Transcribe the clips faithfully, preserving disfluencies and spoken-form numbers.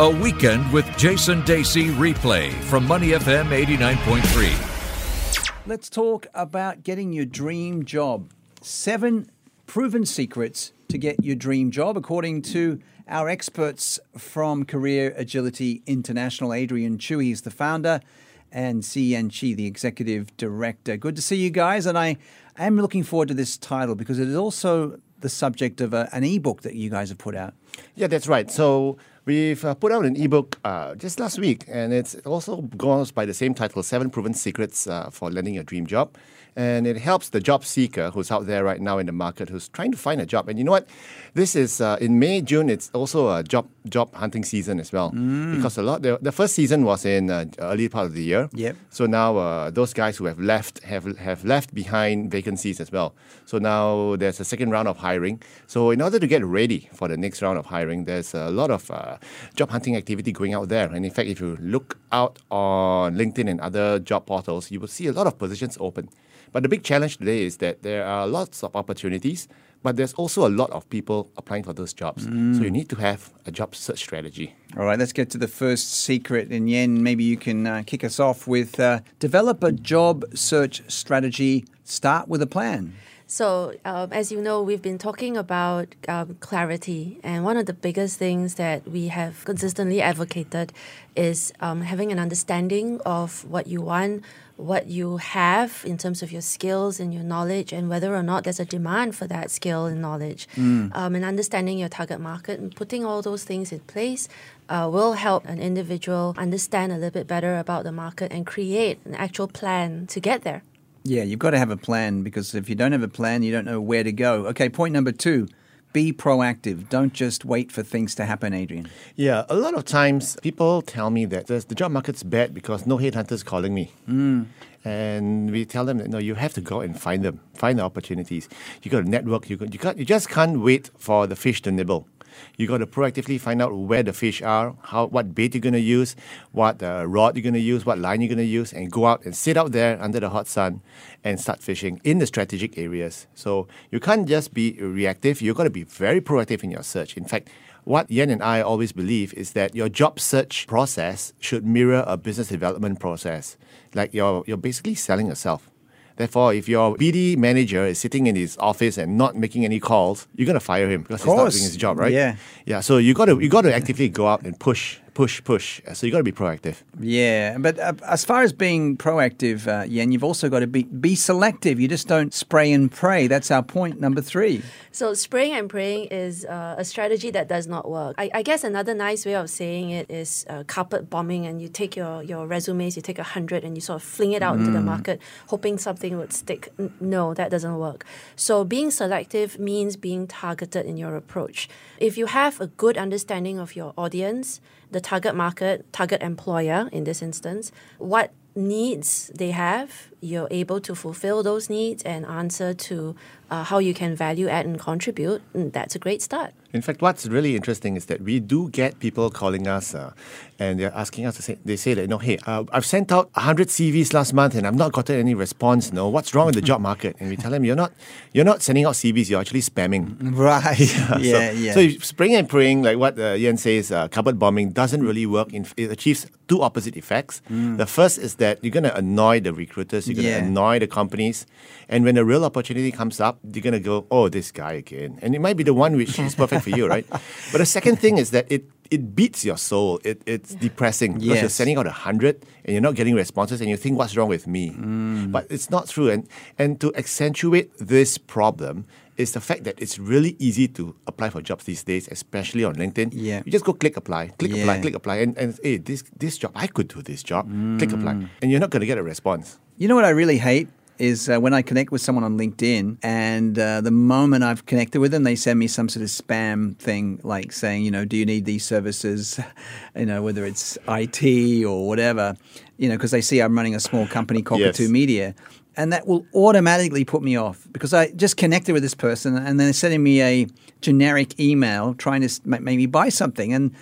A Weekend with Jason Dacey replay from Money F M eighty-nine point three. Let's talk about getting your dream job. Seven proven secrets to get your dream job, according to our experts from Career Agility International. Adrian Choo is the founder, and Sze-Yen Chee, the executive director. Good to see you guys, and I am looking forward to this title because it is also the subject of a, an ebook that you guys have put out. Yeah, that's right. So we've uh, put out an ebook uh, just last week, and it's also goes by the same title, Seven Proven Secrets uh, for Landing Your Dream Job. And it helps the job seeker who's out there right now in the market who's trying to find a job. And you know what? This is uh, in May, June, it's also a job job hunting season as well. Mm. Because a lot the, the first season was in uh, early part of the year. Yep. So now uh, those guys who have left have, have left behind vacancies as well. So now there's a second round of hiring. So in order to get ready for the next round of hiring, there's a lot of uh, job hunting activity going out there. And in fact, if you look out on LinkedIn and other job portals, you will see a lot of positions open. But the big challenge today is that there are lots of opportunities, but there's also a lot of people applying for those jobs. Mm. So you need to have a job search strategy. All right, let's get to the first secret. And Yen, maybe you can uh, kick us off with uh, develop a job search strategy. Start with a plan. So um, as you know, we've been talking about um, clarity. And one of the biggest things that we have consistently advocated is um, having an understanding of what you want, what you have in terms of your skills and your knowledge, and whether or not there's a demand for that skill and knowledge. Mm. Um, and understanding your target market and putting all those things in place uh, will help an individual understand a little bit better about the market and create an actual plan to get there. Yeah, you've got to have a plan, because if you don't have a plan, you don't know where to go. Okay, point number two, be proactive. Don't just wait for things to happen, Adrian. Yeah, a lot of times people tell me that the job market's bad because no headhunter's calling me. Mm. And we tell them that, no, you have to go and find them, find the opportunities. You got to network. You got, you got, you just can't wait for the fish to nibble. You got to proactively find out where the fish are, how, what bait you're going to use, what uh, rod you're going to use, what line you're going to use, and go out and sit out there under the hot sun and start fishing in the strategic areas. So you can't just be reactive. You've got to be very proactive in your search. In fact, what Yen and I always believe is that your job search process should mirror a business development process. Like you're, you're basically selling yourself. Therefore, if your B D manager is sitting in his office and not making any calls, you're going to fire him because he's not doing his job, right? Yeah. Yeah, so you got to you got to actively go out and push, push, push. So you got to be proactive. Yeah, but uh, as far as being proactive, uh, Yen, you've also got to be, be selective. You just don't spray and pray. That's our point number three. So spraying and praying is uh, a strategy that does not work. I, I guess another nice way of saying it is uh, carpet bombing, and you take your, your resumes, you take a hundred and you sort of fling it out mm. into the market, hoping something would stick. No, that doesn't work. So being selective means being targeted in your approach. If you have a good understanding of your audience, the target market, target employer in this instance, what needs they have, you're able to fulfill those needs and answer to uh, how you can value add and contribute. And that's a great start. In fact, what's really interesting is that we do get people calling us uh, and they're asking us to say, they say that, you know, hey, uh, I've sent out one hundred C Vs last month and I've not gotten any response. No, what's wrong with the job market? And we tell them, you're not you're not sending out C Vs, you're actually spamming. Right. yeah, yeah, so, yeah. So spraying and praying, like what uh, Yen says, uh, cupboard bombing doesn't really work. In, it achieves two opposite effects. Mm. The first is that you're going to annoy the recruiters, you're going to yeah. annoy the companies. And when a real opportunity comes up, you're going to go, oh, this guy again. And it might be the one which is perfect for you, right? But the second thing is that it it beats your soul. It It's yeah. depressing because yes. you're sending out one hundred and you're not getting responses and you think, what's wrong with me? Mm. But it's not true. And, and to accentuate this problem is the fact that it's really easy to apply for jobs these days, especially on LinkedIn. Yeah. You just go click apply, click yeah. apply, click apply. And, and hey, this, this job, I could do this job. Mm. Click apply. And you're not going to get a response. You know what I really hate? is uh, when I connect with someone on LinkedIn and uh, the moment I've connected with them, they send me some sort of spam thing like saying, you know, do you need these services, you know, whether it's I T or whatever, you know, because they see I'm running a small company, Cockatoo yes. Media. And that will automatically put me off because I just connected with this person and they're sending me a generic email trying to make me buy something. And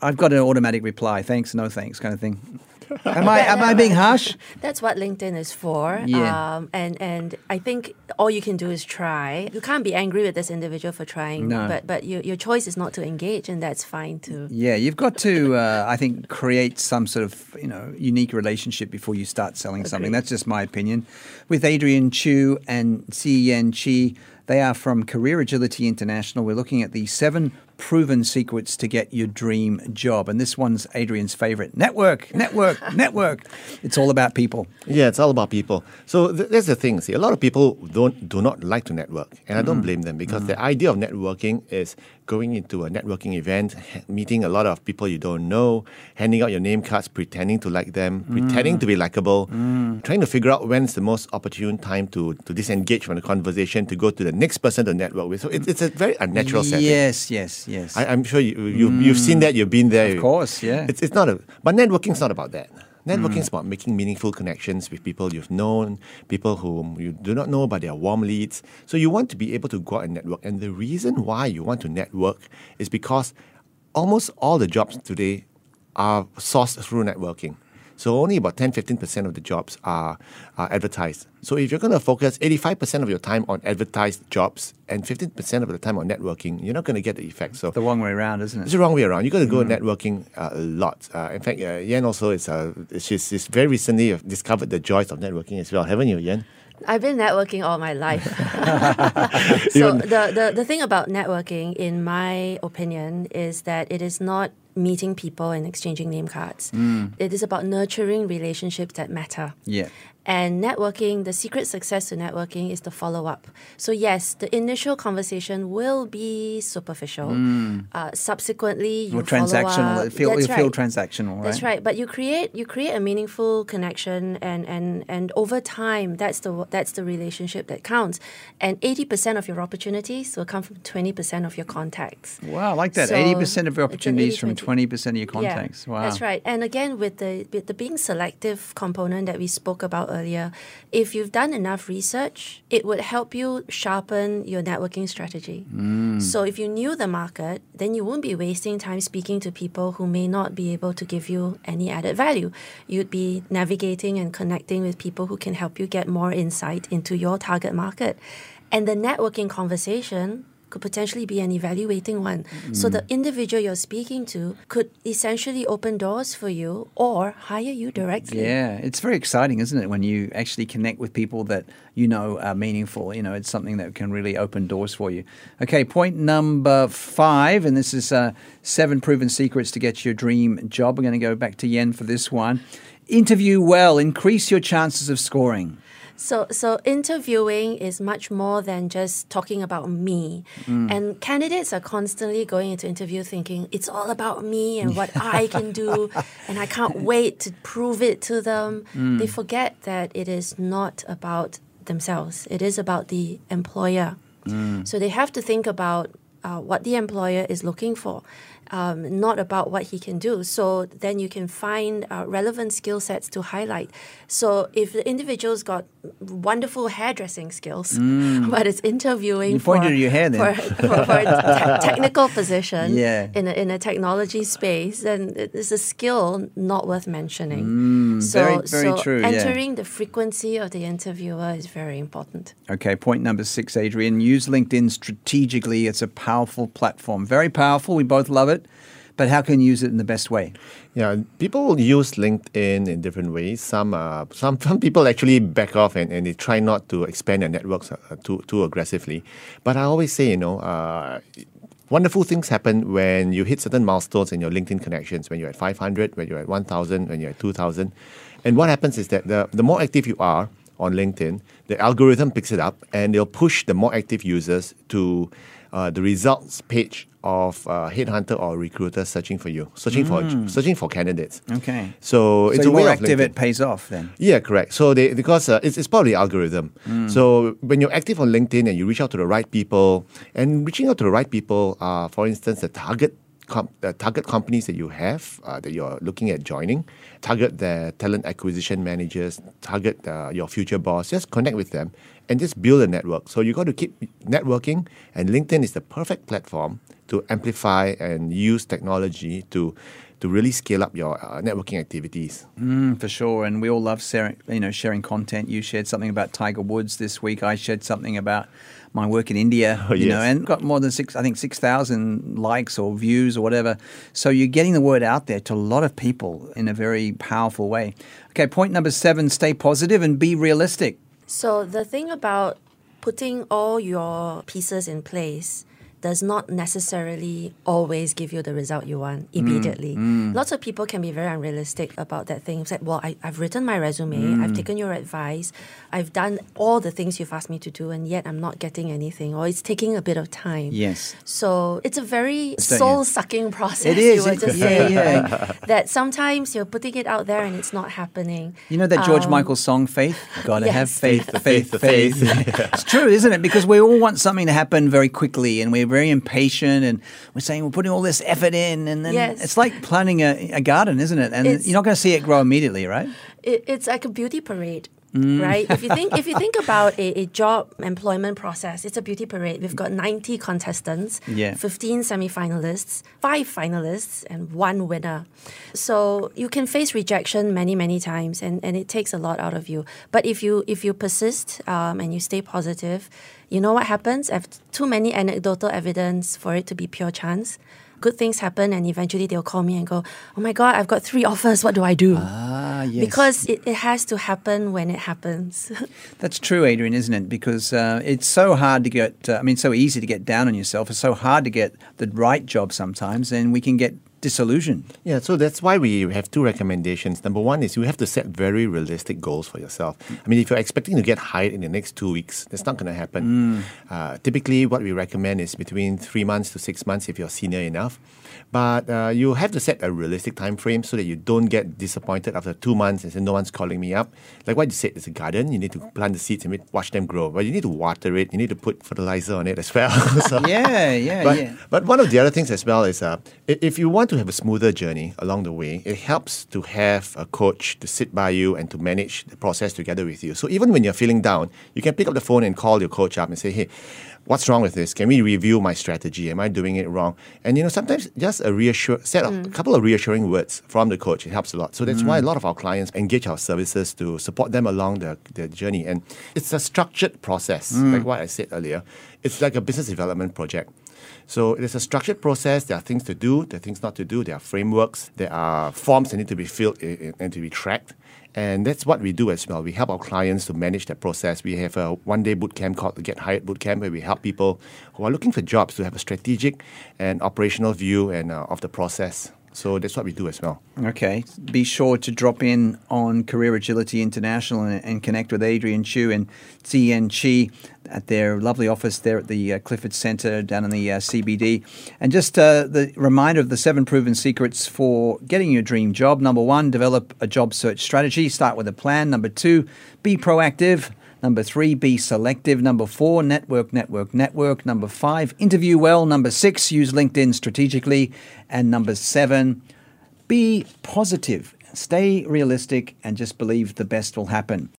I've got an automatic reply, thanks, no thanks kind of thing. Am I am I being harsh? That's what LinkedIn is for. Yeah. Um, and and I think all you can do is try. You can't be angry with this individual for trying. No. But but you, your choice is not to engage, and that's fine too. Yeah, you've got to uh, I think create some sort of you know unique relationship before you start selling Agreed. something. That's just my opinion. With Adrian Choo and Sze-Yen Chee. They are from Career Agility International. We're looking at the seven proven secrets to get your dream job. And this one's Adrian's favorite. Network, network, network. It's all about people. Yeah, it's all about people. So th- there's the thing. See, a lot of people don't do not like to network. And I don't blame them because mm-hmm. the idea of networking is going into a networking event, meeting a lot of people you don't know, handing out your name cards, pretending to like them, mm. pretending to be likable, mm. trying to figure out when's the most opportune time to, to disengage from the conversation, to go to the next person to network with. So it, it's a very unnatural yes, setting. Yes, yes, yes. I, I'm sure you, you, mm. you've seen that, you've been there. Of course, yeah. It's, it's not a, but networking's not about that. Networking is mm. about making meaningful connections with people you've known, people whom you do not know but they are warm leads. So you want to be able to go out and network. And the reason why you want to network is because almost all the jobs today are sourced through networking. So only about ten to fifteen percent of the jobs are, are advertised. So if you're going to focus eighty-five percent of your time on advertised jobs and fifteen percent of the time on networking, you're not going to get the effect. So the wrong way around, isn't it? It's the wrong way around. You're going to go mm. networking uh, a lot. Uh, in fact, uh, Yen also is uh, she's, she's very recently discovered the joys of networking as well, haven't you, Yen? I've been networking all my life. So the, the, the thing about networking, in my opinion, is that it is not meeting people and exchanging name cards. Mm. It is about nurturing relationships that matter. Yeah. And networking, the secret success to networking is the follow-up. So yes, the initial conversation will be superficial. Mm. Uh, subsequently, you or follow transactional. Up. It feel, That's it right. feel transactional, right? That's right. But you create you create a meaningful connection, and and and over time, that's the that's the relationship that counts. And eighty percent of your opportunities will come from twenty percent of your contacts. Wow, I like that. So eighty percent of your opportunities from twenty percent of your contacts. Yeah, wow, that's right. And again, with the with the being selective component that we spoke about earlier, if you've done enough research, it would help you sharpen your networking strategy. Mm. So if you knew the market, then you won't be wasting time speaking to people who may not be able to give you any added value. You'd be navigating and connecting with people who can help you get more insight into your target market. And the networking conversation could potentially be an evaluating one. Mm. So the individual you're speaking to could essentially open doors for you or hire you directly. Yeah, it's very exciting, isn't it, when you actually connect with people that you know are meaningful. You know, it's something that can really open doors for you. Okay, point number five, and this is uh, seven proven secrets to get your dream job. We're going to go back to Yen for this one. Interview well, increase your chances of scoring. So so interviewing is much more than just talking about me. Mm. And candidates are constantly going into interview thinking, it's all about me and what I can do, and I can't wait to prove it to them. Mm. They forget that it is not about themselves. It is about the employer. Mm. So they have to think about uh, what the employer is looking for. Um, not about what he can do. So then you can find uh, relevant skill sets to highlight. So if the individual's got wonderful hairdressing skills, mm. but it's interviewing you for, your hair, then. for, for, for a te- technical position yeah. in, a, in a technology space, then it's a skill not worth mentioning. Mm, so very, very so true, entering yeah. the frequency of the interviewer is very important. Okay, point number six, Adrian. Use LinkedIn strategically. It's a powerful platform. Very powerful. We both love it. But how can you use it in the best way? Yeah, people will use LinkedIn in different ways. Some uh, some, some people actually back off and, and they try not to expand their networks uh, too too aggressively. But I always say, you know, uh, wonderful things happen when you hit certain milestones in your LinkedIn connections, when you're at five hundred, when you're at one thousand, when you're at two thousand. And what happens is that the, the more active you are on LinkedIn, the algorithm picks it up and they'll push the more active users to uh, the results page of a headhunter or a recruiter searching for you, searching mm. for searching for candidates. Okay. So, so it's a way of active, LinkedIn. It pays off then? Yeah, correct. So they, because uh, it's, it's part of the algorithm. Mm. So when you're active on LinkedIn and you reach out to the right people, and reaching out to the right people are, for instance, the target Com- the target companies that you have, uh, that you're looking at joining, target their talent acquisition managers, target uh, your future boss, just connect with them and just build a network. So you got to keep networking, and LinkedIn is the perfect platform to amplify and use technology to to really scale up your uh, networking activities. Mm, for sure. And we all love sharing, you know, sharing content. You shared something about Tiger Woods this week. I shared something about my work in India, oh, you yes. know, and got more than six, I think six thousand likes or views or whatever. So you're getting the word out there to a lot of people in a very powerful way. Okay, point number seven, stay positive and be realistic. So the thing about putting all your pieces in place does not necessarily always give you the result you want immediately. Mm, mm. Lots of people can be very unrealistic about that thing. It's like, well, I, I've written my resume, mm. I've taken your advice, I've done all the things you've asked me to do, and yet I'm not getting anything, or it's taking a bit of time. Yes. So it's a very soul-sucking process. It is. You were just saying, yeah, yeah. Right? That sometimes you're putting it out there and it's not happening. You know that George um, Michael song, Faith? Gotta yes. have faith, the faith, the faith. Yeah. It's true, isn't it? Because we all want something to happen very quickly, and we're very impatient, and we're saying we're putting all this effort in, and then yes. it's like planting a, a garden, isn't it? And it's, you're not going to see it grow immediately, right? It, it's like a beauty parade. Mm. Right? If you think if you think about a, a job employment process, it's a beauty parade. We've got ninety contestants, yeah. fifteen semi-finalists, five finalists, and one winner. So you can face rejection many, many times, and, and it takes a lot out of you. But if you if you persist um, and you stay positive, you know what happens? I have too many anecdotal evidence for it to be pure chance. Good things happen, and eventually they'll call me and go, oh my God, I've got three offers, what do I do? Ah, yes. Because it, it has to happen when it happens. That's true, Adrian, isn't it? Because uh, it's so hard to get, uh, I mean, so easy to get down on yourself. It's so hard to get the right job sometimes, and we can get disillusioned. Yeah, so that's why we have two recommendations. Number one is you have to set very realistic goals for yourself. I mean, if you're expecting to get hired in the next two weeks, that's not going to happen. Mm. Uh, typically, what we recommend is between three months to six months if you're senior enough. But uh, you have to set a realistic time frame so that you don't get disappointed after two months and say, no one's calling me up. Like what you said, it's a garden. You need to plant the seeds and watch them grow. But you need to water it. You need to put fertilizer on it as well. so, yeah, yeah, but, yeah. But one of the other things as well is uh, if you want to have a smoother journey along the way, it helps to have a coach to sit by you and to manage the process together with you. So even when you're feeling down, you can pick up the phone and call your coach up and say, hey, what's wrong with this? Can we review my strategy? Am I doing it wrong? And, you know, sometimes just a reassure, set up mm. a couple of reassuring words from the coach. It helps a lot. So that's mm. why a lot of our clients engage our services to support them along their, their journey. And it's a structured process, mm. like what I said earlier. It's like a business development project. So it is a structured process. There are things to do. There are things not to do. There are frameworks. There are forms that need to be filled and to be tracked. And that's what we do as well. We help our clients to manage that process. We have a one-day bootcamp called the Get Hired Bootcamp where we help people who are looking for jobs to have a strategic and operational view and uh, of the process. So that's what we do as well. Okay. Be sure to drop in on Career Agility International and, and connect with Adrian Choo and Sze-Yen Chee at their lovely office there at the uh, Clifford Center down in the uh, C B D. And just uh, the reminder of the seven proven secrets for getting your dream job. Number one, develop a job search strategy. Start with a plan. Number two, be proactive. Number three, be selective. Number four, network, network, network. Number five, interview well. Number six, use LinkedIn strategically. And number seven, be positive. Stay realistic and just believe the best will happen.